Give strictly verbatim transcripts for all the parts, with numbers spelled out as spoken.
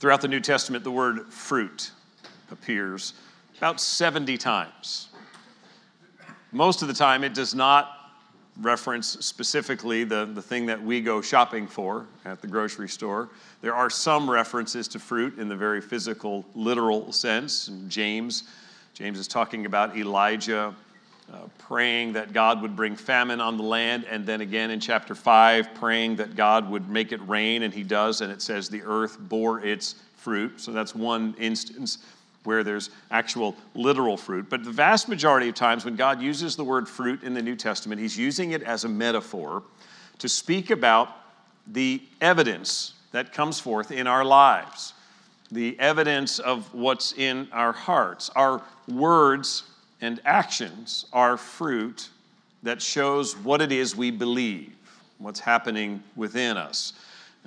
Throughout the New Testament, the word fruit appears about seventy times. Most of the time, it does not reference specifically the, the thing that we go shopping for at the grocery store. There are some references to fruit in the very physical, literal sense. And James, James is talking about Elijah uh, praying that God would bring famine on the land, and then again in chapter five, praying that God would make it rain, and he does, and it says the earth bore its fruit. So that's one instance where there's actual literal fruit. But the vast majority of times when God uses the word fruit in the New Testament, he's using it as a metaphor to speak about the evidence that comes forth in our lives, the evidence of what's in our hearts. Our words and actions are fruit that shows what it is we believe, what's happening within us.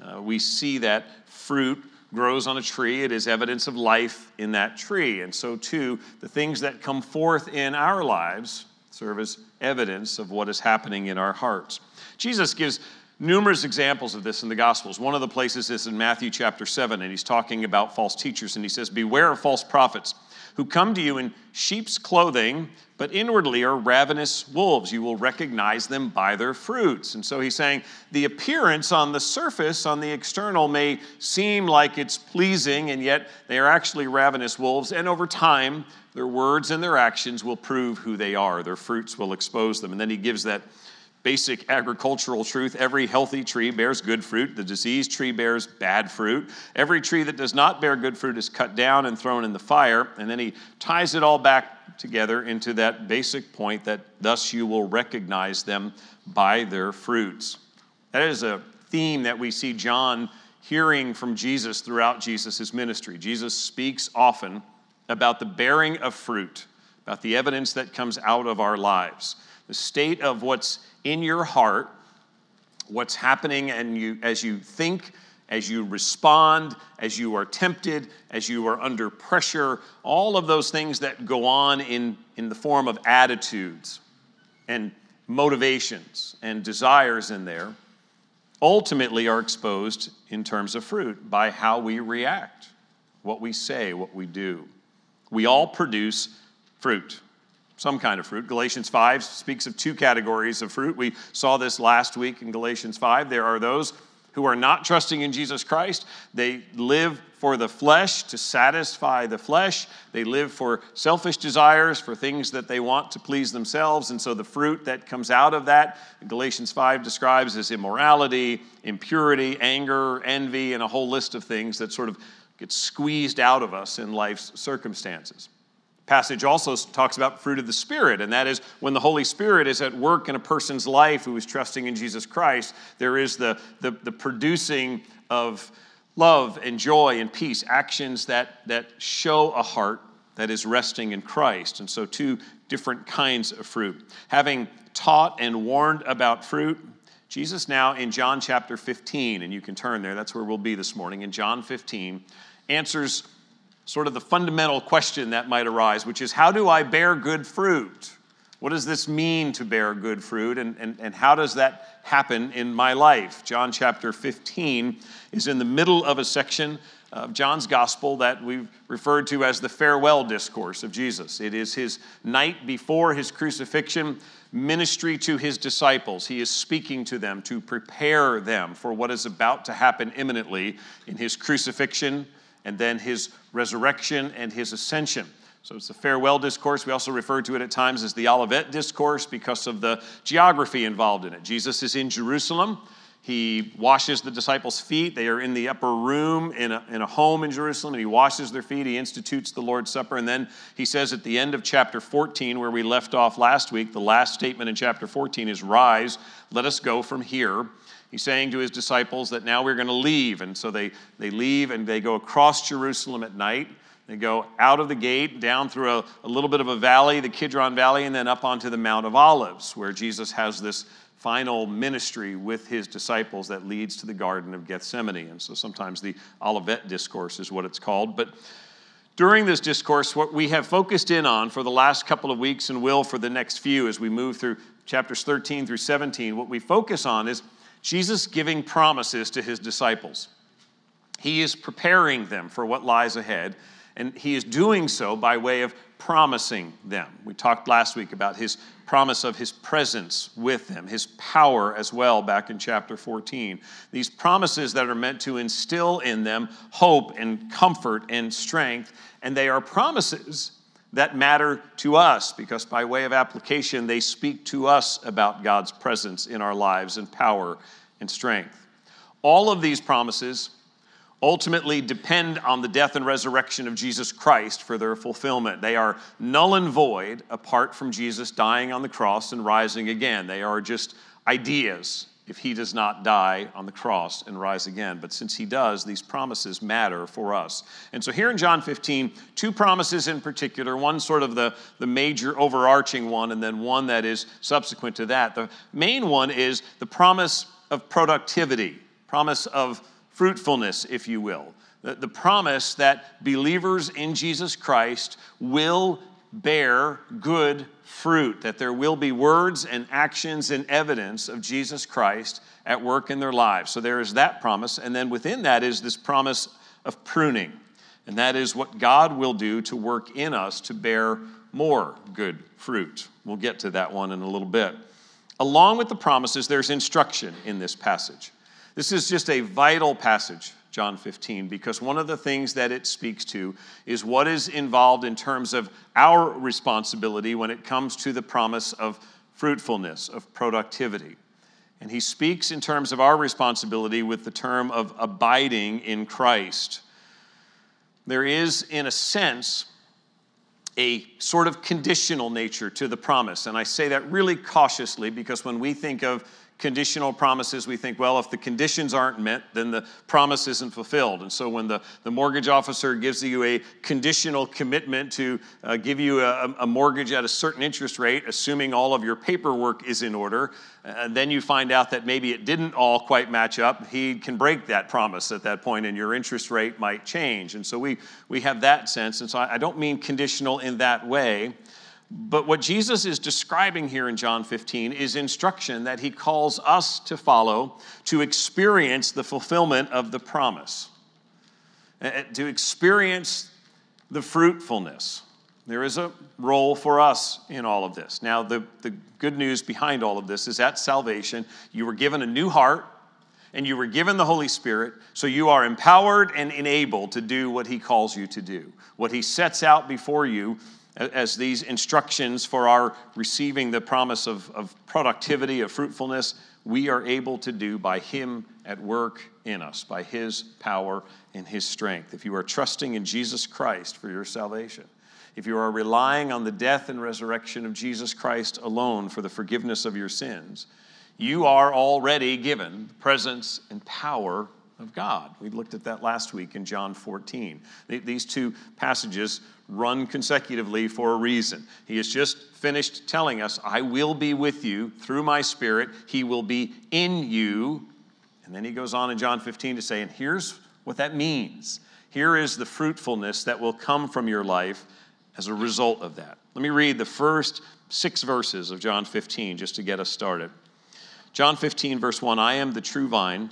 Uh, we see that fruit grows on a tree, it is evidence of life in that tree. And so too, the things that come forth in our lives serve as evidence of what is happening in our hearts. Jesus gives numerous examples of this in the Gospels. One of the places is in Matthew chapter seven, and he's talking about false teachers, and he says, "Beware of false prophets who come to you in sheep's clothing, but inwardly are ravenous wolves. You will recognize them by their fruits." And so he's saying the appearance on the surface, on the external, may seem like it's pleasing, and yet they are actually ravenous wolves. And over time, their words and their actions will prove who they are. Their fruits will expose them. And then he gives that basic agricultural truth: every healthy tree bears good fruit, the diseased tree bears bad fruit. Every tree that does not bear good fruit is cut down and thrown in the fire. And then he ties it all back together into that basic point that thus you will recognize them by their fruits. That is a theme that we see John hearing from Jesus throughout Jesus' ministry. Jesus speaks often about the bearing of fruit, about the evidence that comes out of our lives, the state of what's in your heart, what's happening, and you, as you think, as you respond, as you are tempted, as you are under pressure, all of those things that go on in, in the form of attitudes and motivations and desires in there, ultimately are exposed in terms of fruit by how we react, what we say, what we do. We all produce fruit. Some kind of fruit. Galatians five speaks of two categories of fruit. We saw this last week in Galatians five. There are those who are not trusting in Jesus Christ. They live for the flesh, to satisfy the flesh. They live for selfish desires, for things that they want to please themselves. And so the fruit that comes out of that, Galatians five describes as immorality, impurity, anger, envy, and a whole list of things that sort of get squeezed out of us in life's circumstances. Passage also talks about fruit of the Spirit, and that is when the Holy Spirit is at work in a person's life who is trusting in Jesus Christ, there is the, the, the producing of love and joy and peace, actions that, that show a heart that is resting in Christ. And so two different kinds of fruit. Having taught and warned about fruit, Jesus now in John chapter fifteen, and you can turn there, that's where we'll be this morning, in John fifteen, answers sort of the fundamental question that might arise, which is, how do I bear good fruit? What does this mean to bear good fruit, and, and, and how does that happen in my life? John chapter fifteen is in the middle of a section of John's gospel that we've referred to as the farewell discourse of Jesus. It is his night before his crucifixion, ministry to his disciples. He is speaking to them to prepare them for what is about to happen imminently in his crucifixion, and then his resurrection and his ascension. So it's the farewell discourse. We also refer to it at times as the Olivet discourse because of the geography involved in it. Jesus is in Jerusalem. He washes the disciples' feet. They are in the upper room in a, in a home in Jerusalem, and he washes their feet. He institutes the Lord's Supper. And then he says at the end of chapter fourteen, where we left off last week, the last statement in chapter fourteen is, "Rise, let us go from here." He's saying to his disciples that now we're going to leave. And so they, they leave and they go across Jerusalem at night. They go out of the gate, down through a, a little bit of a valley, the Kidron Valley, and then up onto the Mount of Olives, where Jesus has this final ministry with his disciples that leads to the Garden of Gethsemane. And so sometimes the Olivet discourse is what it's called. But during this discourse, what we have focused in on for the last couple of weeks and will for the next few as we move through chapters thirteen through seventeen, what we focus on is Jesus giving promises to his disciples. He is preparing them for what lies ahead, and he is doing so by way of promising them. We talked last week about his promise of his presence with them, his power as well, back in chapter fourteen. These promises that are meant to instill in them hope and comfort and strength, and they are promises that matter to us because by way of application, they speak to us about God's presence in our lives and power and strength. All of these promises ultimately depend on the death and resurrection of Jesus Christ for their fulfillment. They are null and void apart from Jesus dying on the cross and rising again. They are just ideas if he does not die on the cross and rise again. But since he does, these promises matter for us. And so here in John fifteen, two promises in particular, one sort of the, the major overarching one, and then one that is subsequent to that. The main one is the promise of productivity, promise of fruitfulness, if you will. The, the promise that believers in Jesus Christ will bear good fruit, that there will be words and actions and evidence of Jesus Christ at work in their lives. So there is that promise. And then within that is this promise of pruning. And that is what God will do to work in us to bear more good fruit. We'll get to that one in a little bit. Along with the promises, there's instruction in this passage. This is just a vital passage, John fifteen, because one of the things that it speaks to is what is involved in terms of our responsibility when it comes to the promise of fruitfulness, of productivity. And he speaks in terms of our responsibility with the term of abiding in Christ. There is, in a sense, a sort of conditional nature to the promise. And I say that really cautiously because when we think of conditional promises, we think, well, if the conditions aren't met, then the promise isn't fulfilled. And so when the, the mortgage officer gives you a conditional commitment to uh, give you a, a mortgage at a certain interest rate, assuming all of your paperwork is in order, uh, then you find out that maybe it didn't all quite match up, he can break that promise at that point, and your interest rate might change. And so we, we have that sense. And so I, I don't mean conditional in that way. But what Jesus is describing here in John fifteen is instruction that he calls us to follow to experience the fulfillment of the promise, to experience the fruitfulness. There is a role for us in all of this. Now, the, the good news behind all of this is at salvation, you were given a new heart and you were given the Holy Spirit, so you are empowered and enabled to do what he calls you to do, what he sets out before you as these instructions for our receiving the promise of, of productivity, of fruitfulness, we are able to do by him at work in us, by his power and his strength. If you are trusting in Jesus Christ for your salvation, if you are relying on the death and resurrection of Jesus Christ alone for the forgiveness of your sins, you are already given the presence and power of God. We looked at that last week in John fourteen. These two passages run consecutively for a reason. He has just finished telling us, I will be with you through my Spirit. He will be in you. And then he goes on in John fifteen to say, and here's what that means. Here is the fruitfulness that will come from your life as a result of that. Let me read the first six verses of John fifteen just to get us started. John fifteen, verse one, I am the true vine,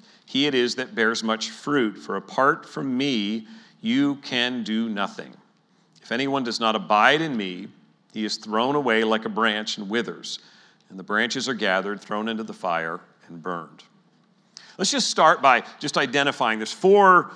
he it is that bears much fruit, for apart from me you can do nothing. If anyone does not abide in me, he is thrown away like a branch and withers, and the branches are gathered, thrown into the fire, and burned. Let's just start by just identifying there's four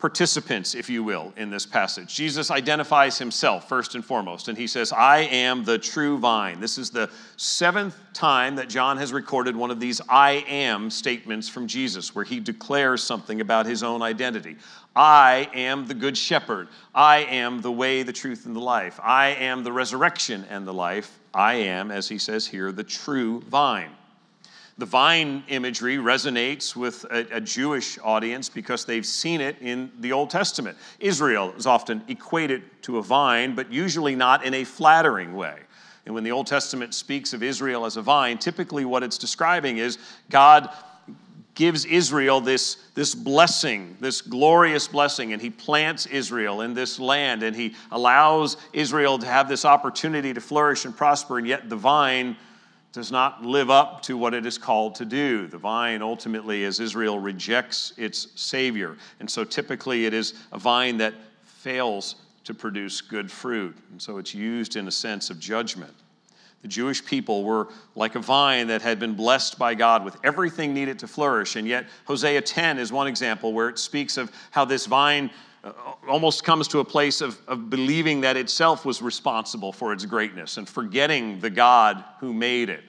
participants, if you will, in this passage. Jesus identifies himself first and foremost, and he says, I am the true vine. This is the seventh time that John has recorded one of these I am statements from Jesus, where he declares something about his own identity. I am the good shepherd. I am the way, the truth, and the life. I am the resurrection and the life. I am, as he says here, the true vine. The vine imagery resonates with a, a Jewish audience because they've seen it in the Old Testament. Israel is often equated to a vine, but usually not in a flattering way. And when the Old Testament speaks of Israel as a vine, typically what it's describing is God gives Israel this, this blessing, this glorious blessing, and he plants Israel in this land, and he allows Israel to have this opportunity to flourish and prosper, and yet the vine does not live up to what it is called to do. The vine ultimately, as Israel rejects its Savior, and so typically it is a vine that fails to produce good fruit, and so it's used in a sense of judgment. The Jewish people were like a vine that had been blessed by God with everything needed to flourish. And yet Hosea ten is one example where it speaks of how this vine almost comes to a place of, of believing that itself was responsible for its greatness and forgetting the God who made it.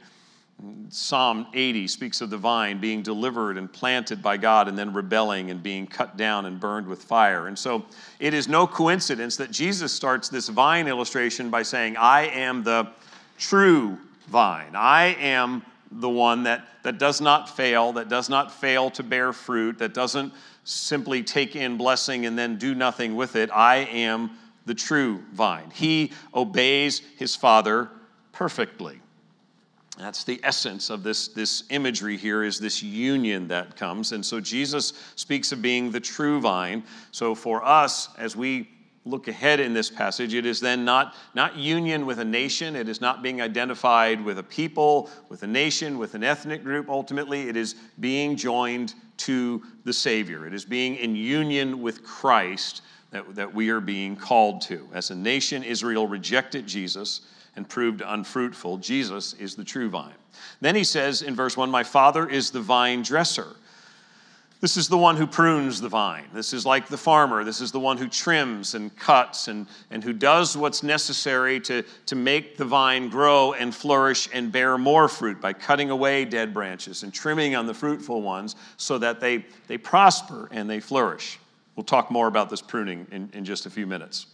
Psalm eighty speaks of the vine being delivered and planted by God and then rebelling and being cut down and burned with fire. And so it is no coincidence that Jesus starts this vine illustration by saying, I am the true vine. I am the one that, that does not fail, that does not fail to bear fruit, that doesn't simply take in blessing and then do nothing with it. I am the true vine. He obeys his Father perfectly. That's the essence of this, this imagery here, is this union that comes. And so Jesus speaks of being the true vine. So for us, as we look ahead in this passage, it is then not, not union with a nation. It is not being identified with a people, with a nation, with an ethnic group. Ultimately, it is being joined to the Savior. It is being in union with Christ that, that we are being called to. As a nation, Israel rejected Jesus and proved unfruitful. Jesus is the true vine. Then he says in verse one, my Father is the vine dresser. This is the one who prunes the vine. This is like the farmer. This is the one who trims and cuts and, and who does what's necessary to, to make the vine grow and flourish and bear more fruit by cutting away dead branches and trimming on the fruitful ones so that they, they prosper and they flourish. We'll talk more about this pruning in, in just a few minutes.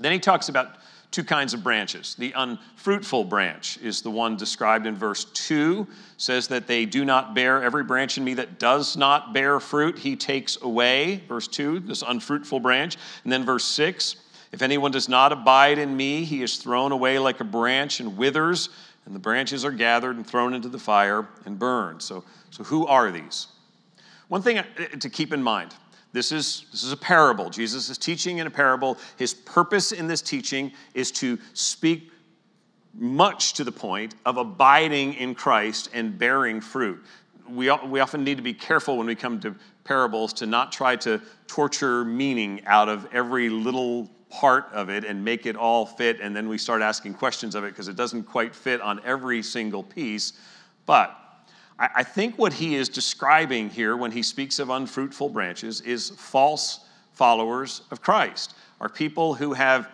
Then he talks about two kinds of branches. The unfruitful branch is the one described in verse two, says that they do not bear, every branch in me that does not bear fruit, he takes away, verse two, this unfruitful branch. And then verse six, if anyone does not abide in me, he is thrown away like a branch and withers, and the branches are gathered and thrown into the fire and burned. So, so who are these? One thing to keep in mind, This is, this is a parable. Jesus is teaching in a parable. His purpose in this teaching is to speak much to the point of abiding in Christ and bearing fruit. We, we often need to be careful when we come to parables to not try to torture meaning out of every little part of it and make it all fit, and then we start asking questions of it because it doesn't quite fit on every single piece. But I think what he is describing here when he speaks of unfruitful branches is false followers of Christ, are people who have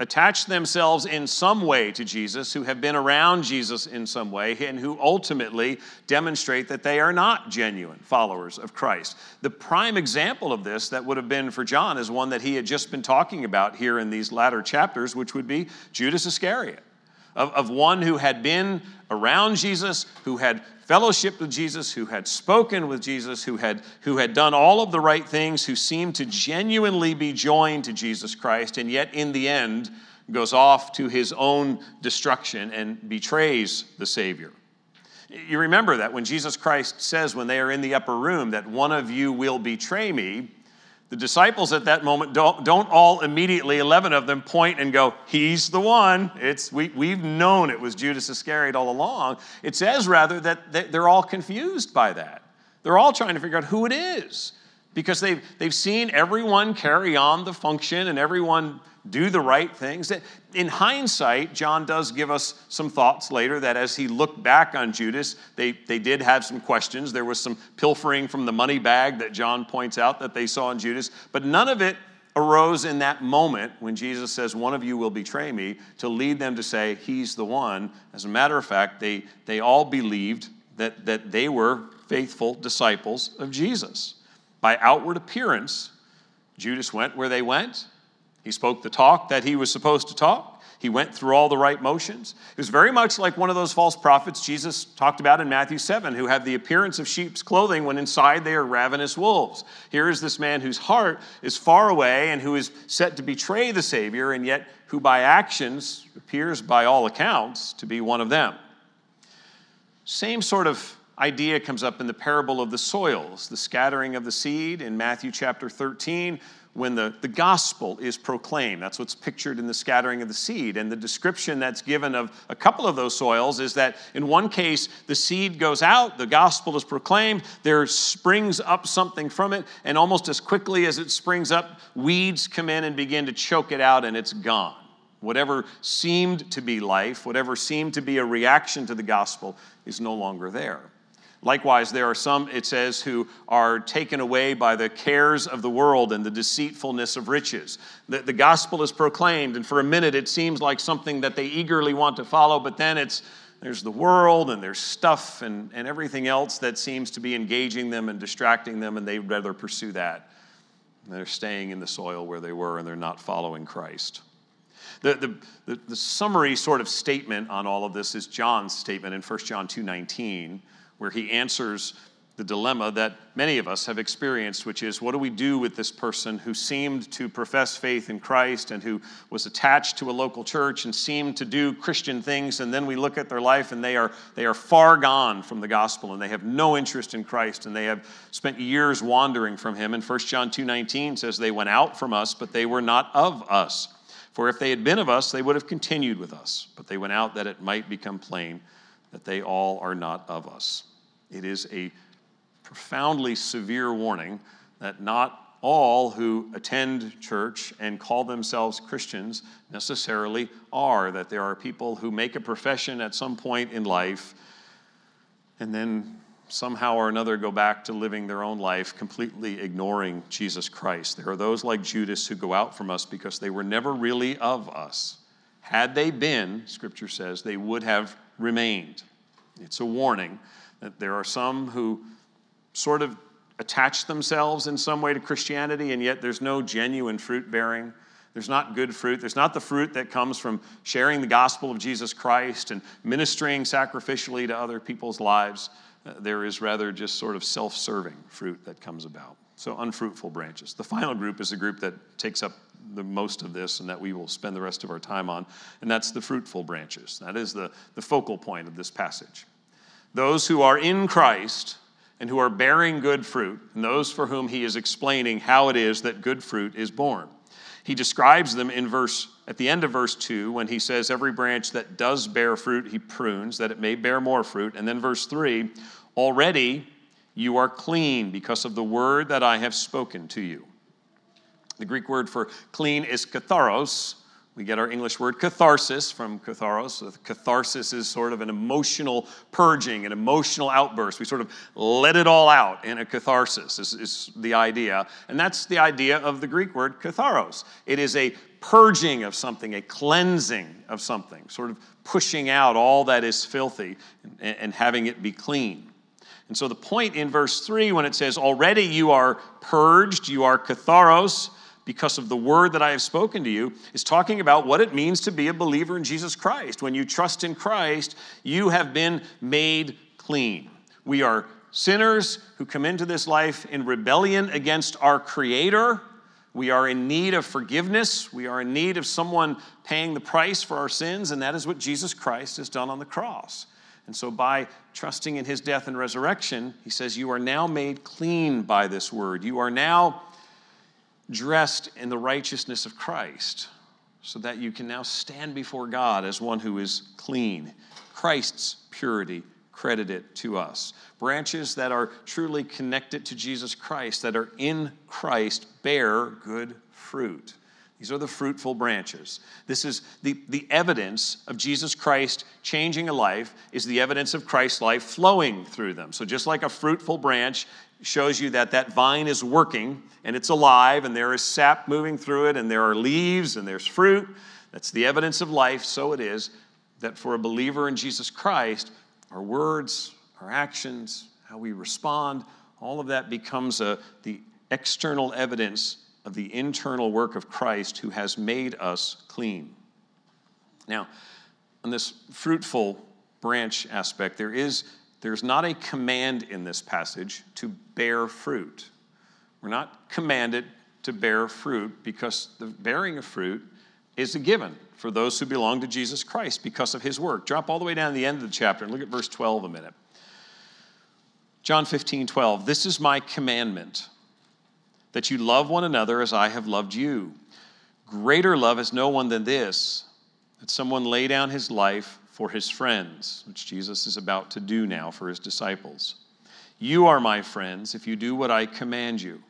attached themselves in some way to Jesus, who have been around Jesus in some way, and who ultimately demonstrate that they are not genuine followers of Christ. The prime example of this that would have been for John is one that he had just been talking about here in these latter chapters, which would be Judas Iscariot, of, of one who had been around Jesus, who had fellowship with Jesus, who had spoken with Jesus, who had, who had done all of the right things, who seemed to genuinely be joined to Jesus Christ, and yet in the end goes off to his own destruction and betrays the Savior. You remember that when Jesus Christ says when they are in the upper room that one of you will betray me, the disciples at that moment don't, don't all immediately, eleven of them, point and go, he's the one. It's, we, we've known it was Judas Iscariot all along. It says, rather, that they're all confused by that. They're all trying to figure out who it is because they've, they've seen everyone carry on the function and everyone do the right things. In hindsight, John does give us some thoughts later that as he looked back on Judas, they, they did have some questions. There was some pilfering from the money bag that John points out that they saw in Judas, but none of it arose in that moment when Jesus says, one of you will betray me, to lead them to say, he's the one. As a matter of fact, they, they all believed that, that they were faithful disciples of Jesus. By outward appearance, Judas went where they went. He spoke the talk that he was supposed to talk. He went through all the right motions. It was very much like one of those false prophets Jesus talked about in Matthew seven, who have the appearance of sheep's clothing when inside they are ravenous wolves. Here is this man whose heart is far away and who is set to betray the Savior, and yet who by actions appears by all accounts to be one of them. Same sort of idea comes up in the parable of the soils, the scattering of the seed in Matthew chapter thirteen, when the, the gospel is proclaimed. That's what's pictured in the scattering of the seed. And the description that's given of a couple of those soils is that in one case, the seed goes out, the gospel is proclaimed, there springs up something from it, and almost as quickly as it springs up, weeds come in and begin to choke it out, and it's gone. Whatever seemed to be life, whatever seemed to be a reaction to the gospel, is no longer there. Likewise, there are some, it says, who are taken away by the cares of the world and the deceitfulness of riches. The, the gospel is proclaimed, and for a minute it seems like something that they eagerly want to follow, but then it's there's the world and there's stuff and, and everything else that seems to be engaging them and distracting them, and they'd rather pursue that. And they're staying in the soil where they were, and they're not following Christ. The, the, the, the summary sort of statement on all of this is John's statement in First John two nineteen, where he answers the dilemma that many of us have experienced, which is, what do we do with this person who seemed to profess faith in Christ and who was attached to a local church and seemed to do Christian things, and then we look at their life and they are they are far gone from the gospel, and they have no interest in Christ, and they have spent years wandering from him. And First John two nineteen says, they went out from us, but they were not of us. For if they had been of us, they would have continued with us. But they went out that it might become plain that they all are not of us. It is a profoundly severe warning that not all who attend church and call themselves Christians necessarily are, that there are people who make a profession at some point in life and then somehow or another go back to living their own life, completely ignoring Jesus Christ. There are those like Judas who go out from us because they were never really of us. Had they been, Scripture says, they would have remained. It's a warning that there are some who sort of attach themselves in some way to Christianity, and yet there's no genuine fruit bearing. There's not good fruit. There's not the fruit that comes from sharing the gospel of Jesus Christ and ministering sacrificially to other people's lives. There is rather just sort of self-serving fruit that comes about. So unfruitful branches. The final group is the group that takes up the most of this and that we will spend the rest of our time on, and that's the fruitful branches. That is the, the focal point of this passage. Those who are in Christ and who are bearing good fruit, and those for whom he is explaining how it is that good fruit is born. He describes them in verse at the end of verse two when he says, every branch that does bear fruit he prunes, that it may bear more fruit. And then verse three, already you are clean because of the word that I have spoken to you. The Greek word for clean is katharos. We get our English word catharsis from katharos. Catharsis is sort of an emotional purging, an emotional outburst. We sort of let it all out in a catharsis is, is the idea. And that's the idea of the Greek word katharos. It is a purging of something, a cleansing of something, sort of pushing out all that is filthy and, and having it be clean. And so the point in verse three when it says, already you are purged, you are katharos, because of the word that I have spoken to you, is talking about what it means to be a believer in Jesus Christ. When you trust in Christ, you have been made clean. We are sinners who come into this life in rebellion against our Creator. We are in need of forgiveness. We are in need of someone paying the price for our sins, and that is what Jesus Christ has done on the cross. And so by trusting in his death and resurrection, he says, you are now made clean by this word. You are now dressed in the righteousness of Christ so that you can now stand before God as one who is clean. Christ's purity, credit it to us. Branches that are truly connected to Jesus Christ, that are in Christ, bear good fruit. These are the fruitful branches. This is the, the evidence of Jesus Christ changing a life, is the evidence of Christ's life flowing through them. So just like a fruitful branch shows you that that vine is working and it's alive and there is sap moving through it and there are leaves and there's fruit, that's the evidence of life. So it is that for a believer in Jesus Christ, our words, our actions, how we respond, all of that becomes a, the external evidence of the internal work of Christ who has made us clean. Now, on this fruitful branch aspect, there is there's not a command in this passage to bear fruit. We're not commanded to bear fruit because the bearing of fruit is a given for those who belong to Jesus Christ because of his work. Drop all the way down to the end of the chapter and look at verse twelve a minute. John fifteen twelve, this is my commandment, that you love one another as I have loved you. Greater love is no one than this, that someone lay down his life for his friends, which Jesus is about to do now for his disciples. You are my friends if you do what I command you.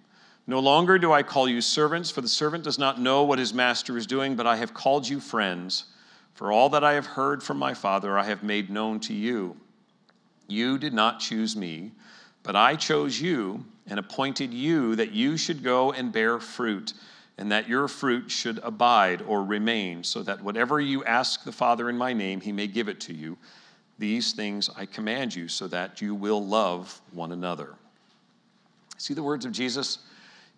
No longer do I call you servants, for the servant does not know what his master is doing, but I have called you friends, for all that I have heard from my Father I have made known to you. You did not choose me, but I chose you and appointed you that you should go and bear fruit, and that your fruit should abide or remain, so that whatever you ask the Father in my name, he may give it to you. These things I command you, so that you will love one another. See the words of Jesus?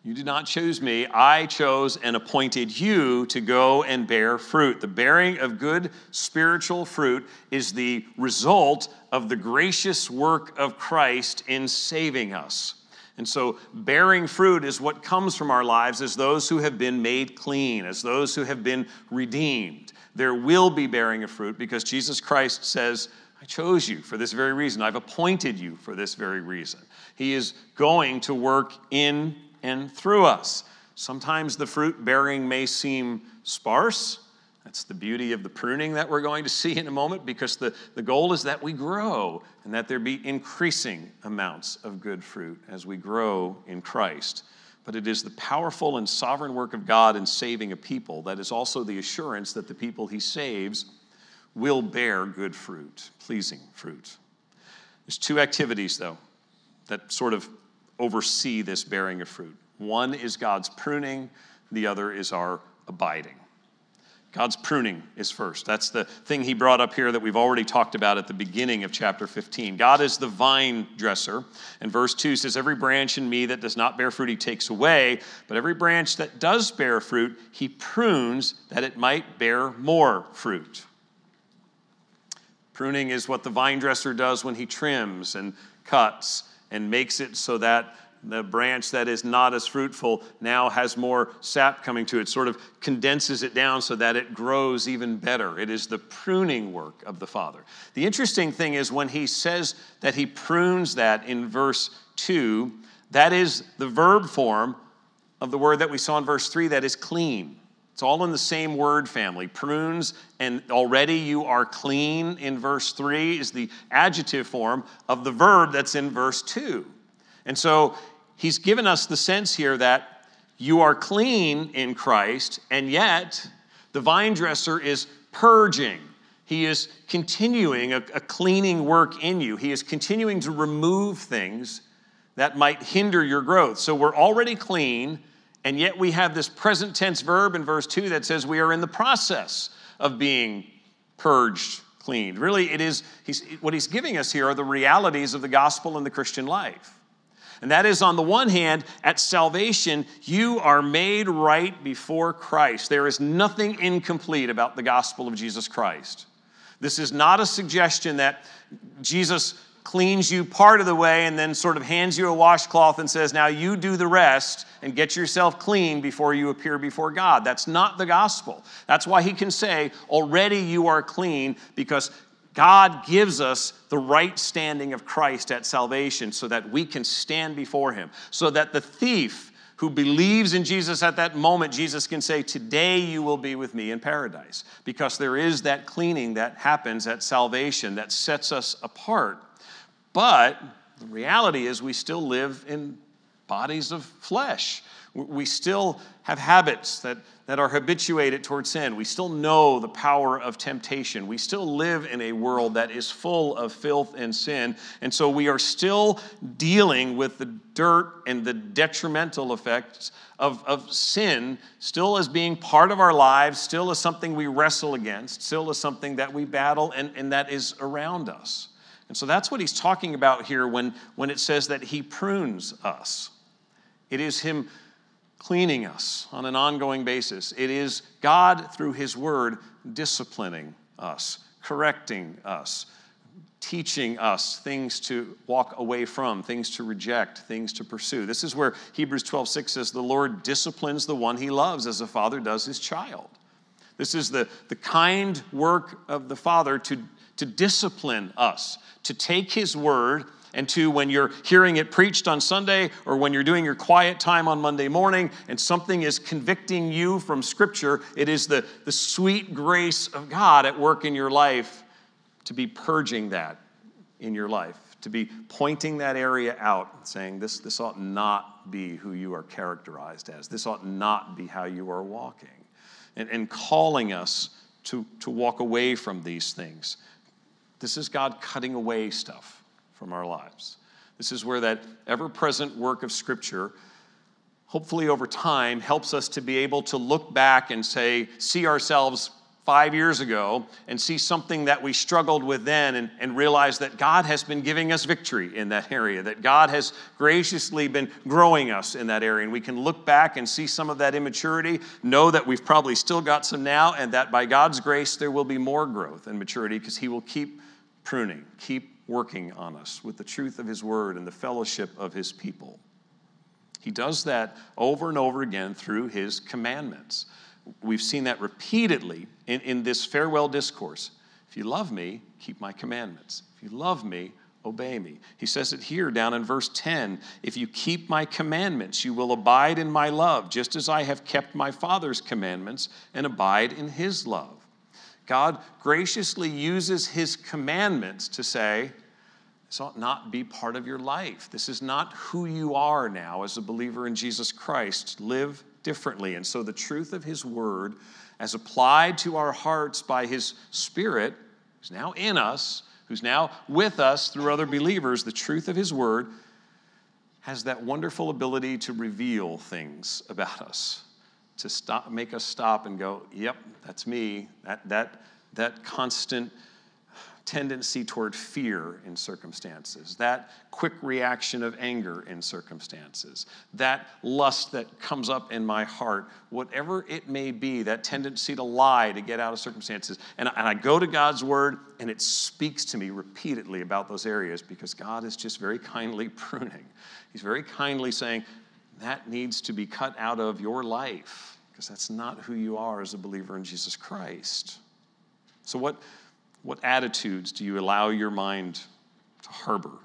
You did not choose me. I chose and appointed you to go and bear fruit. The bearing of good spiritual fruit is the result of the gracious work of Christ in saving us. And so bearing fruit is what comes from our lives as those who have been made clean, as those who have been redeemed. There will be bearing of fruit because Jesus Christ says, I chose you for this very reason. I've appointed you for this very reason. He is going to work in and through us. Sometimes the fruit bearing may seem sparse. That's the beauty of the pruning that we're going to see in a moment, because the, the goal is that we grow and that there be increasing amounts of good fruit as we grow in Christ. But it is the powerful and sovereign work of God in saving a people that is also the assurance that the people he saves will bear good fruit, pleasing fruit. There's two activities, though, that sort of oversee this bearing of fruit. One is God's pruning, the other is our abiding. God's pruning is first. That's the thing he brought up here that we've already talked about at the beginning of chapter fifteen. God is the vine dresser. And verse two says, every branch in me that does not bear fruit he takes away, but every branch that does bear fruit he prunes that it might bear more fruit. Pruning is what the vine dresser does when he trims and cuts and makes it so that the branch that is not as fruitful now has more sap coming to it, sort of condenses it down so that it grows even better. It is the pruning work of the Father. The interesting thing is when he says that he prunes that in verse two, that is the verb form of the word that we saw in verse three, that is clean. It's all in the same word family. Prunes and already you are clean in verse three is the adjective form of the verb that's in verse two. And so he's given us the sense here that you are clean in Christ, and yet the vine dresser is purging. He is continuing a, a cleaning work in you. He is continuing to remove things that might hinder your growth. So we're already clean, and yet we have this present tense verb in verse two that says we are in the process of being purged, cleaned. Really, it is he's, what he's giving us here are the realities of the gospel and the Christian life. And that is, on the one hand, at salvation, you are made right before Christ. There is nothing incomplete about the gospel of Jesus Christ. This is not a suggestion that Jesus cleans you part of the way and then sort of hands you a washcloth and says, now you do the rest and get yourself clean before you appear before God. That's not the gospel. That's why he can say, already you are clean, because God gives us the right standing of Christ at salvation so that we can stand before him, so that the thief who believes in Jesus at that moment, Jesus can say, today you will be with me in paradise, because there is that cleaning that happens at salvation that sets us apart. But the reality is we still live in bodies of flesh. We still have habits that, that are habituated towards sin. We still know the power of temptation. We still live in a world that is full of filth and sin. And so we are still dealing with the dirt and the detrimental effects of, of sin, still as being part of our lives, still as something we wrestle against, still as something that we battle and, and that is around us. And so that's what he's talking about here when, when it says that he prunes us. It is him cleaning us on an ongoing basis. It is God, through his word, disciplining us, correcting us, teaching us things to walk away from, things to reject, things to pursue. This is where Hebrews twelve six says, the Lord disciplines the one he loves as a father does his child. This is the, the kind work of the Father to, to discipline us, to take his word and to, when you're hearing it preached on Sunday or when you're doing your quiet time on Monday morning and something is convicting you from Scripture, it is the, the sweet grace of God at work in your life to be purging that in your life, to be pointing that area out, saying this, this ought not be who you are characterized as. This ought not be how you are walking. And, and calling us to, to walk away from these things. This is God cutting away stuff from our lives. This is where that ever-present work of Scripture, hopefully over time, helps us to be able to look back and say, see ourselves five years ago and see something that we struggled with then and, and realize that God has been giving us victory in that area, that God has graciously been growing us in that area. And we can look back and see some of that immaturity, know that we've probably still got some now, and that by God's grace there will be more growth and maturity because he will keep pruning, keep working on us with the truth of his word and the fellowship of his people. He does that over and over again through his commandments. We've seen that repeatedly in, in this farewell discourse. If you love me, keep my commandments. If you love me, obey me. He says it here down in verse ten. If you keep my commandments, you will abide in my love, just as I have kept my Father's commandments and abide in his love. God graciously uses his commandments to say, this ought not be part of your life. This is not who you are now as a believer in Jesus Christ. Live differently. And so the truth of his word, as applied to our hearts by his Spirit, who's now in us, who's now with us through other believers, the truth of his word has that wonderful ability to reveal things about us, to stop, make us stop and go, yep, that's me. That, that, that constant tendency toward fear in circumstances, that quick reaction of anger in circumstances, that lust that comes up in my heart, whatever it may be, that tendency to lie, to get out of circumstances. And I go to God's word, and it speaks to me repeatedly about those areas because God is just very kindly pruning. He's very kindly saying, that needs to be cut out of your life because that's not who you are as a believer in Jesus Christ. So what... What attitudes do you allow your mind to harbor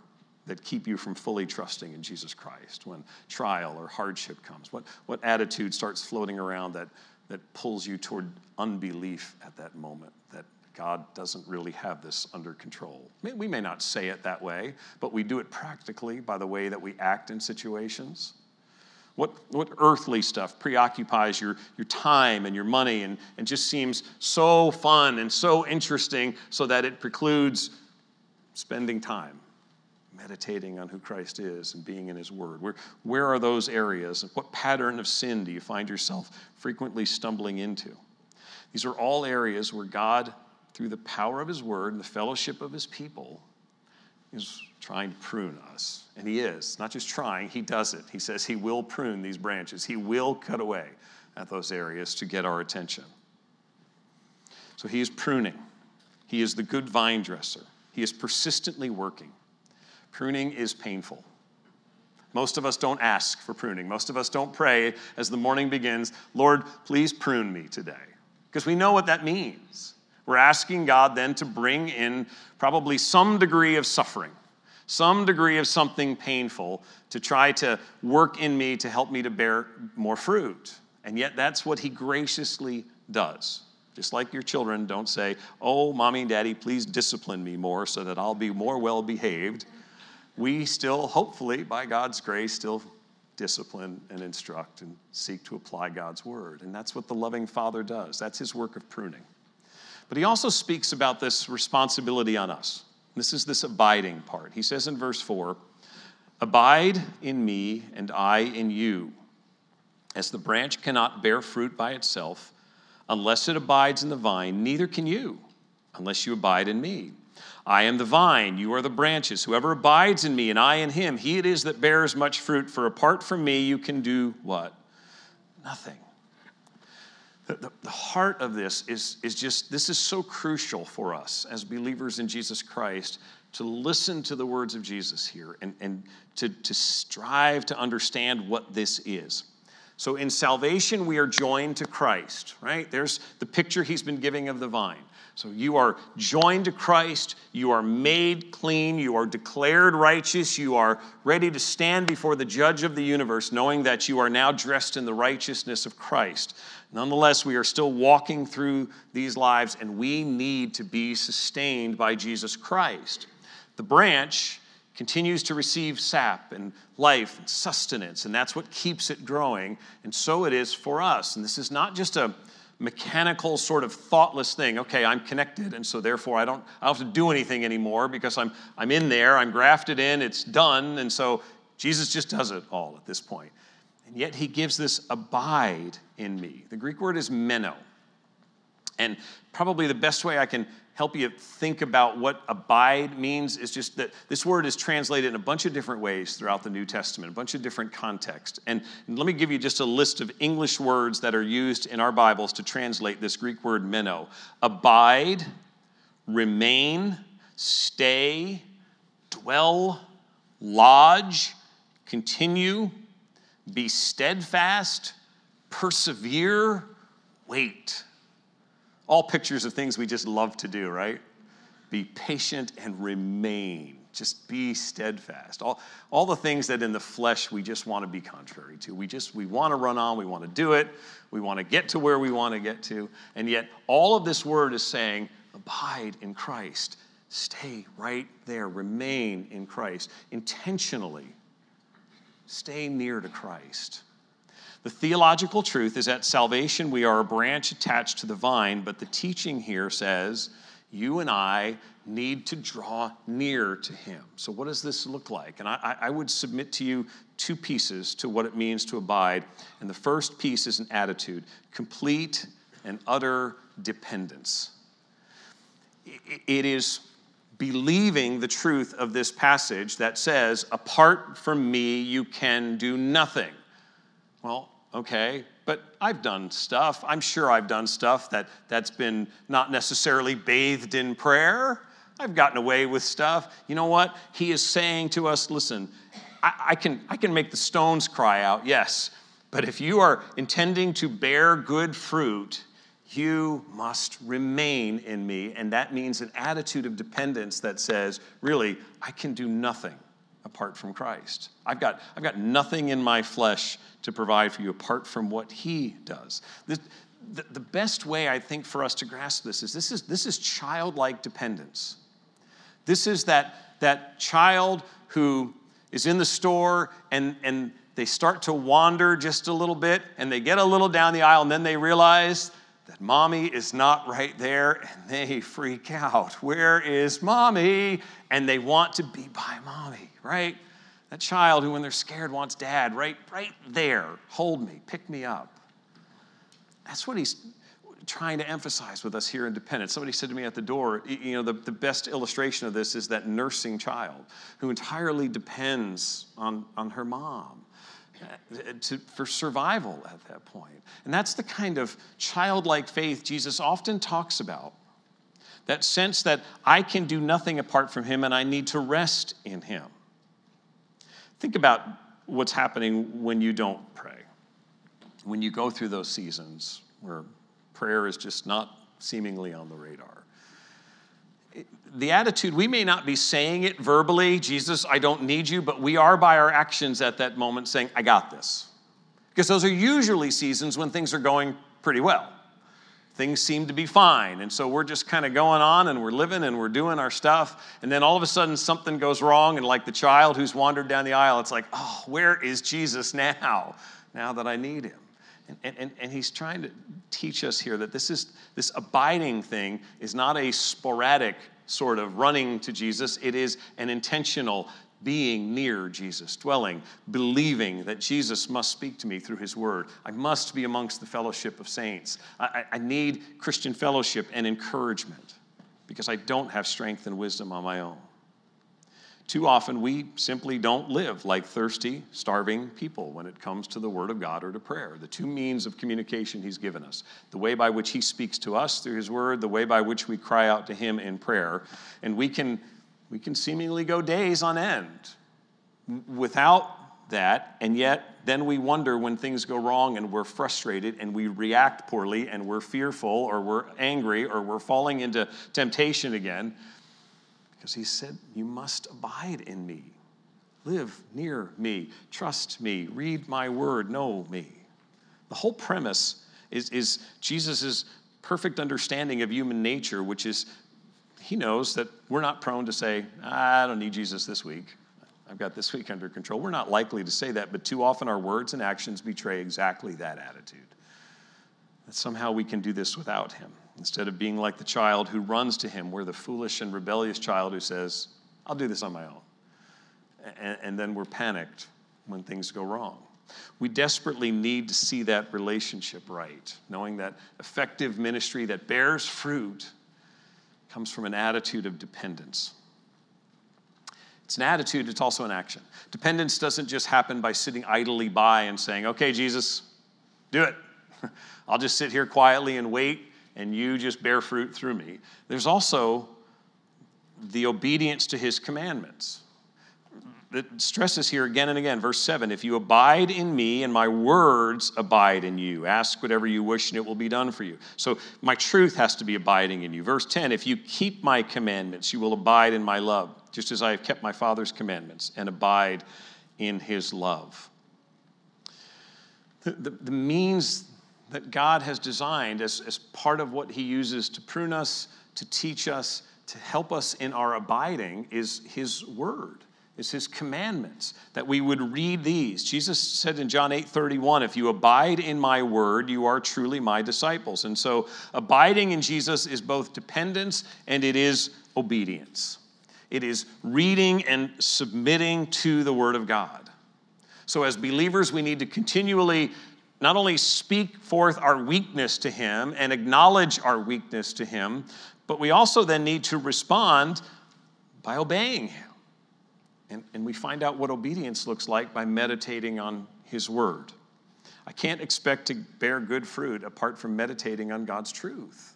that keep you from fully trusting in Jesus Christ when trial or hardship comes? What, what attitude starts floating around that, that pulls you toward unbelief at that moment, that God doesn't really have this under control? We may not say it that way, but we do it practically by the way that we act in situations. What, what earthly stuff preoccupies your, your time and your money and, and just seems so fun and so interesting so that it precludes spending time meditating on who Christ is and being in his word? Where, where are those areas? And what pattern of sin do you find yourself frequently stumbling into? These are all areas where God, through the power of his word and the fellowship of his people, is trying to prune us. And he is. Not just trying, he does it. He says he will prune these branches. He will cut away at those areas to get our attention. So he is pruning. He is the good vine dresser. He is persistently working. Pruning is painful. Most of us don't ask for pruning. Most of us don't pray as the morning begins, Lord, please prune me today. Because we know what that means. We're asking God then to bring in probably some degree of suffering, some degree of something painful to try to work in me to help me to bear more fruit. And yet that's what he graciously does. Just like your children don't say, oh, mommy and daddy, please discipline me more so that I'll be more well-behaved. We still, hopefully, by God's grace, still discipline and instruct and seek to apply God's word. And that's what the loving Father does. That's his work of pruning. But he also speaks about this responsibility on us. This is this abiding part. He says in verse four, abide in me and I in you. As the branch cannot bear fruit by itself, unless it abides in the vine, neither can you, unless you abide in me. I am the vine, you are the branches. Whoever abides in me and I in him, he it is that bears much fruit. For apart from me, you can do what? Nothing. The, the, the heart of this is, is just, this is so crucial for us as believers in Jesus Christ to listen to the words of Jesus here and, and to, to strive to understand what this is. So in salvation, we are joined to Christ, right? There's the picture he's been giving of the vine. So you are joined to Christ, you are made clean, you are declared righteous, you are ready to stand before the judge of the universe, knowing that you are now dressed in the righteousness of Christ. Nonetheless, we are still walking through these lives, and we need to be sustained by Jesus Christ. The branch continues to receive sap and life and sustenance, and that's what keeps it growing, and so it is for us. And this is not just a mechanical sort of thoughtless thing. Okay, I'm connected, and so therefore I don't, I don't have to do anything anymore because I'm, I'm in there, I'm grafted in, it's done, and so Jesus just does it all at this point. And yet he gives this abide in me. The Greek word is meno. And probably the best way I can help you think about what abide means is just that this word is translated in a bunch of different ways throughout the New Testament, a bunch of different contexts. And let me give you just a list of English words that are used in our Bibles to translate this Greek word meno. Abide, remain, stay, dwell, lodge, continue, be steadfast, persevere, wait. All pictures of things we just love to do, right? Be patient and remain. Just be steadfast. All, all the things that in the flesh we just want to be contrary to. We just, we want to run on, we want to do it, we want to get to where we want to get to. And yet all of this word is saying, abide in Christ. Stay right there. Remain in Christ. Intentionally stay near to Christ. The theological truth is that salvation, we are a branch attached to the vine, but the teaching here says you and I need to draw near to him. So what does this look like? And I, I would submit to you two pieces to what it means to abide. And the first piece is an attitude, complete and utter dependence. It is believing the truth of this passage that says, apart from me, you can do nothing. Well, okay, but I've done stuff. I'm sure I've done stuff that, that's been not necessarily bathed in prayer. I've gotten away with stuff. You know what? He is saying to us, listen, I, I can I can make the stones cry out, yes, but if you are intending to bear good fruit, you must remain in me. And that means an attitude of dependence that says, really, I can do nothing apart from Christ. I've got, I've got nothing in my flesh to provide for you apart from what he does. The, the, the best way, I think, for us to grasp this is this is, this is childlike dependence. This is that, that child who is in the store and, and they start to wander just a little bit and they get a little down the aisle and then they realize that mommy is not right there and they freak out. Where is mommy? And they want to be by mommy, right? That child who, when they're scared, wants dad, right, right there. Hold me, pick me up. That's what he's trying to emphasize with us here in dependence. Somebody said to me at the door, you know, the, the best illustration of this is that nursing child who entirely depends on, on her mom to, for survival at that point. And that's the kind of childlike faith Jesus often talks about. That sense that I can do nothing apart from him and I need to rest in him. Think about what's happening when you don't pray, when you go through those seasons where prayer is just not seemingly on the radar. It, the attitude, we may not be saying it verbally, Jesus, I don't need you, but we are by our actions at that moment saying, I got this. Because those are usually seasons when things are going pretty well. Things seem to be fine, and so we're just kind of going on, and we're living, and we're doing our stuff, and then all of a sudden something goes wrong, and like the child who's wandered down the aisle, it's like, oh, where is Jesus now, now that I need him? And, and, and he's trying to teach us here that this is this abiding thing is not a sporadic sort of running to Jesus. It is an intentional being near Jesus, dwelling, believing that Jesus must speak to me through his word. I must be amongst the fellowship of saints. I, I need Christian fellowship and encouragement because I don't have strength and wisdom on my own. too often we simply don't live like thirsty, starving people when it comes to the Word of God or to prayer. The two means of communication He's given us, the way by which He speaks to us through His Word, the way by which we cry out to Him in prayer. And we can, we can seemingly go days on end without that, and yet then we wonder when things go wrong and we're frustrated and we react poorly and we're fearful or we're angry or we're falling into temptation again. Because He said, you must abide in me, live near me, trust me, read my word, know me. The whole premise is, is Jesus' perfect understanding of human nature, which is He knows that we're not prone to say, I don't need Jesus this week. I've got this week under control. We're not likely to say that, but too often our words and actions betray exactly that attitude. That somehow we can do this without Him. Instead of being like the child who runs to Him, we're the foolish and rebellious child who says, I'll do this on my own. And, and then we're panicked when things go wrong. We desperately need to see that relationship right, knowing that effective ministry that bears fruit comes from an attitude of dependence. It's an attitude, it's also an action. Dependence doesn't just happen by sitting idly by and saying, okay, Jesus, do it. I'll just sit here quietly and wait, and you just bear fruit through me. There's also the obedience to His commandments. It stresses here again and again, verse seven, if you abide in me and my words abide in you, ask whatever you wish and it will be done for you. So my truth has to be abiding in you. Verse ten, if you keep my commandments, you will abide in my love, just as I have kept my Father's commandments and abide in His love. The, the, the means that God has designed as, as part of what He uses to prune us, to teach us, to help us in our abiding is His word, is His commandments, that we would read these. Jesus said in John eight thirty-one, if you abide in my word, you are truly my disciples. And so abiding in Jesus is both dependence and it is obedience. It is reading and submitting to the word of God. So as believers, we need to continually not only speak forth our weakness to Him and acknowledge our weakness to Him, but we also then need to respond by obeying Him. And, and we find out what obedience looks like by meditating on His word. I can't expect to bear good fruit apart from meditating on God's truth.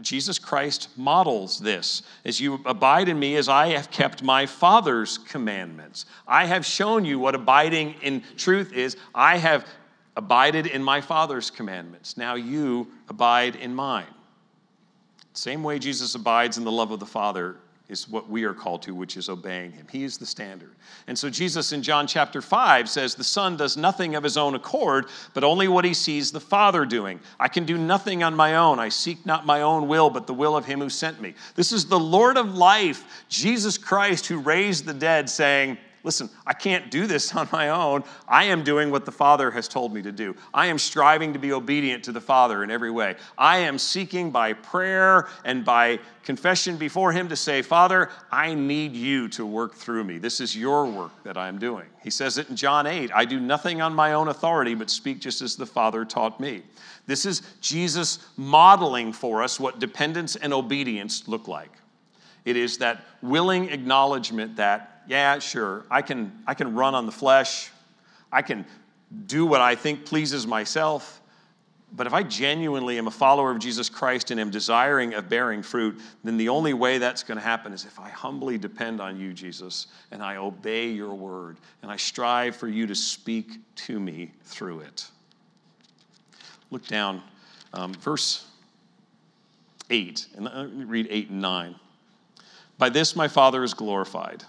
Jesus Christ models this. As you abide in me, as I have kept my Father's commandments. I have shown you what abiding in truth is. I have abided in my Father's commandments. Now you abide in mine. Same way Jesus abides in the love of the Father is what we are called to, which is obeying Him. He is the standard. And so Jesus in John chapter five says, the Son does nothing of His own accord, but only what He sees the Father doing. I can do nothing on my own. I seek not my own will, but the will of Him who sent me. This is the Lord of life, Jesus Christ, who raised the dead, saying, listen, I can't do this on my own. I am doing what the Father has told me to do. I am striving to be obedient to the Father in every way. I am seeking by prayer and by confession before Him to say, Father, I need you to work through me. This is your work that I'm doing. He says it in John eight, I do nothing on my own authority, but speak just as the Father taught me. This is Jesus modeling for us what dependence and obedience look like. It is that willing acknowledgement that, yeah, sure, I can I can run on the flesh. I can do what I think pleases myself. But if I genuinely am a follower of Jesus Christ and am desiring of bearing fruit, then the only way that's going to happen is if I humbly depend on you, Jesus, and I obey your word, and I strive for you to speak to me through it. Look down, um, verse eight, and let me read eight and nine. By this my Father is glorified,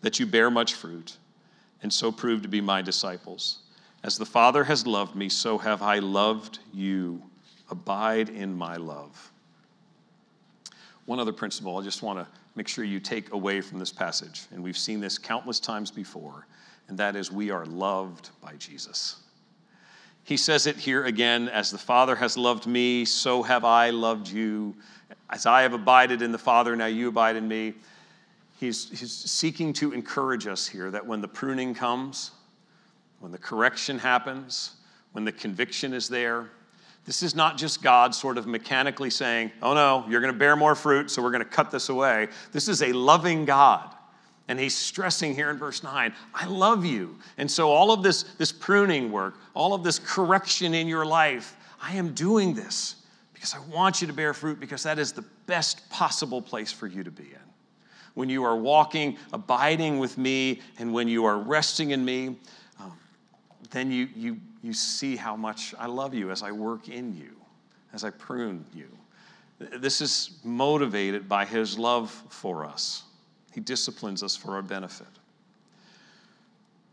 that you bear much fruit, and so prove to be my disciples. As the Father has loved me, so have I loved you. Abide in my love. One other principle I just want to make sure you take away from this passage, and we've seen this countless times before, and that is we are loved by Jesus. He says it here again, as the Father has loved me, so have I loved you. As I have abided in the Father, now you abide in me. He's, he's seeking to encourage us here that when the pruning comes, when the correction happens, when the conviction is there, this is not just God sort of mechanically saying, oh no, you're going to bear more fruit, so we're going to cut this away. This is a loving God And he's stressing here in verse nine, I love you. And so all of this, this pruning work, all of this correction in your life, I am doing this because I want you to bear fruit, because that is the best possible place for you to be in. When you are walking, abiding with me, and when you are resting in me, um, then you, you, you see how much I love you as I work in you, as I prune you. This is motivated by his love for us. He disciplines us for our benefit.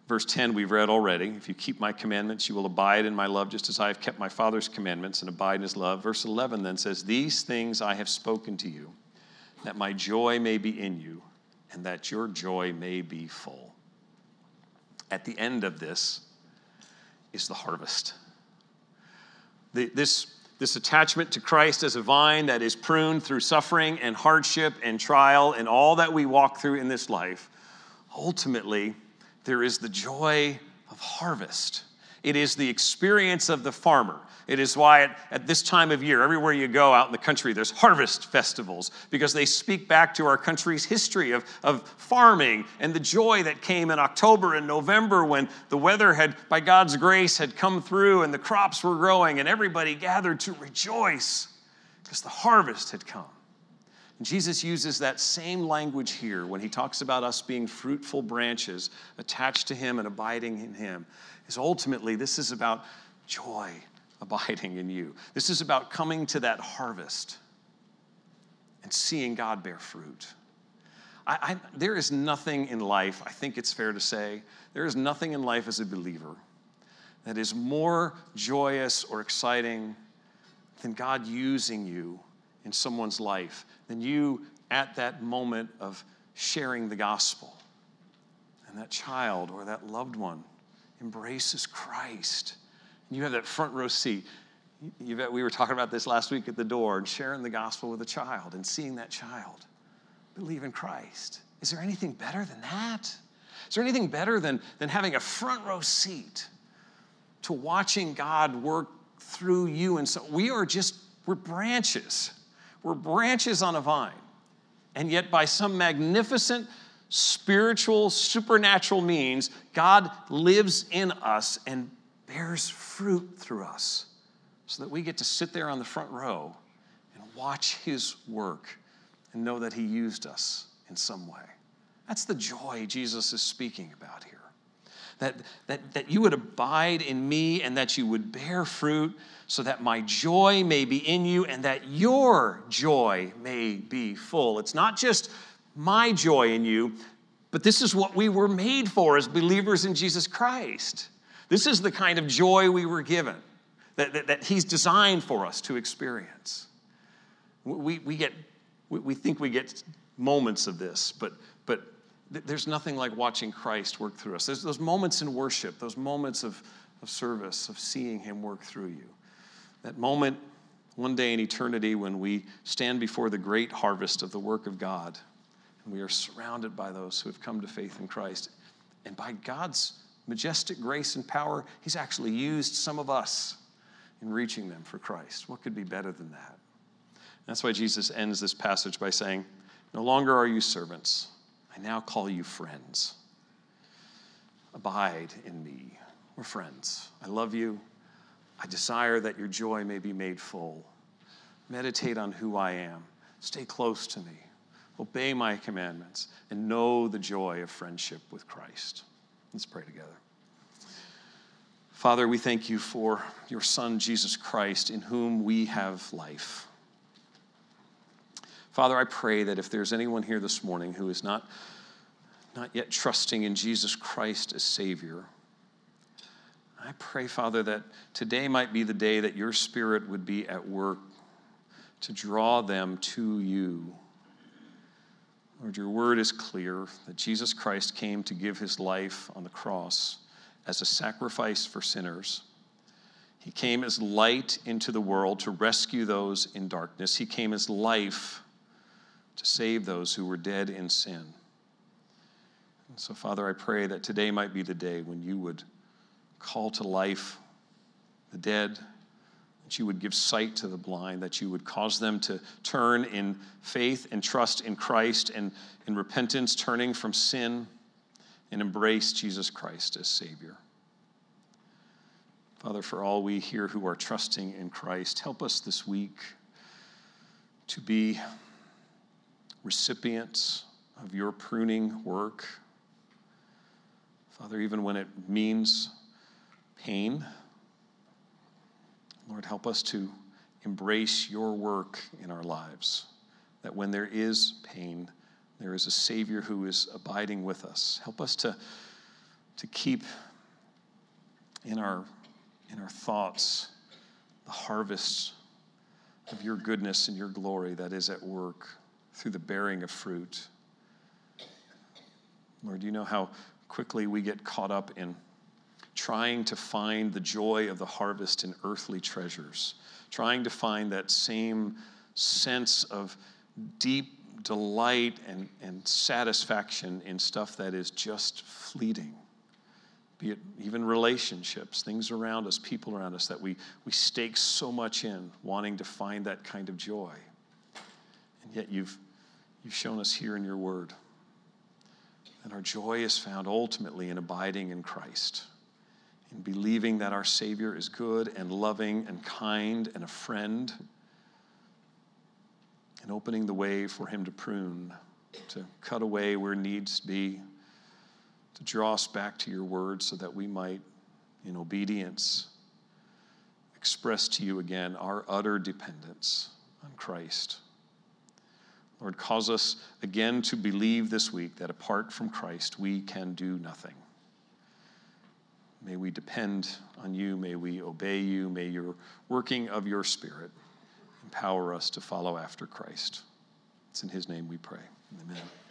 Verse ten, we've read already. If you keep my commandments, you will abide in my love, just as I have kept my Father's commandments and abide in his love. Verse eleven then says, these things I have spoken to you, that my joy may be in you, and that your joy may be full. At the end of this is the harvest. The, this, this attachment to Christ as a vine that is pruned through suffering and hardship and trial and all that we walk through in this life, ultimately, there is the joy of harvest. It is the experience of the farmer. It is why at, at this time of year, everywhere you go out in the country, there's harvest festivals, because they speak back to our country's history of, of farming and the joy that came in October and November when the weather had, by God's grace, had come through and the crops were growing and everybody gathered to rejoice because the harvest had come. Jesus uses that same language here when he talks about us being fruitful branches attached to him and abiding in him. Is ultimately, this is about joy abiding in you. This is about coming to that harvest and seeing God bear fruit. I, I, there is nothing in life, I think it's fair to say, there is nothing in life as a believer that is more joyous or exciting than God using you in someone's life, than you at that moment of sharing the gospel. And that child or that loved one embraces Christ. And you have that front row seat. You bet we were talking about this last week at the door and sharing the gospel with a child and seeing that child believe in Christ. Is there anything better than that? Is there anything better than, than having a front row seat to watching God work through you? And so we are just, we're branches. We're branches on a vine, and yet by some magnificent spiritual, supernatural means, God lives in us and bears fruit through us so that we get to sit there on the front row and watch his work and know that he used us in some way. That's the joy Jesus is speaking about here, that, that, that you would abide in me and that you would bear fruit so that my joy may be in you and that your joy may be full. It's not just my joy in you, but this is what we were made for as believers in Jesus Christ. This is the kind of joy we were given, that, that, that he's designed for us to experience. We, we, get, we, we think we get moments of this, but, but there's nothing like watching Christ work through us. There's those moments in worship, those moments of, of service, of seeing him work through you. That moment one day in eternity when we stand before the great harvest of the work of God, and we are surrounded by those who have come to faith in Christ. And by God's majestic grace and power, he's actually used some of us in reaching them for Christ. What could be better than that? And that's why Jesus ends this passage by saying, no longer are you servants. I now call you friends. Abide in me. We're friends. I love you. I desire that your joy may be made full. Meditate on who I am. Stay close to me. Obey my commandments and know the joy of friendship with Christ. Let's pray together. Father, we thank you for your Son, Jesus Christ, in whom we have life. Father, I pray that if there's anyone here this morning who is not, not yet trusting in Jesus Christ as Savior, I pray, Father, that today might be the day that your Spirit would be at work to draw them to you. Lord, your word is clear that Jesus Christ came to give his life on the cross as a sacrifice for sinners. He came as light into the world to rescue those in darkness. He came as life to save those who were dead in sin. And so, Father, I pray that today might be the day when you would call to life the dead, that you would give sight to the blind, that you would cause them to turn in faith and trust in Christ and in repentance, turning from sin, and embrace Jesus Christ as Savior. Father, for all we here who are trusting in Christ, help us this week to be recipients of your pruning work. Father, even when it means pain, Lord, help us to embrace your work in our lives, that when there is pain, there is a Savior who is abiding with us. Help us to, to keep in our, in our thoughts the harvests of your goodness and your glory that is at work through the bearing of fruit. Lord, you know how quickly we get caught up in trying to find the joy of the harvest in earthly treasures, trying to find that same sense of deep delight and, and satisfaction in stuff that is just fleeting, be it even relationships, things around us, people around us that we, we stake so much in, wanting to find that kind of joy. And yet you've, you've shown us here in your word that our joy is found ultimately in abiding in Christ, and believing that our Savior is good and loving and kind and a friend, and opening the way for him to prune, to cut away where needs be, to draw us back to your word so that we might, in obedience, express to you again our utter dependence on Christ. Lord, cause us again to believe this week that apart from Christ, we can do nothing. May we depend on you. May we obey you. May your working of your Spirit empower us to follow after Christ. It's in his name we pray. Amen.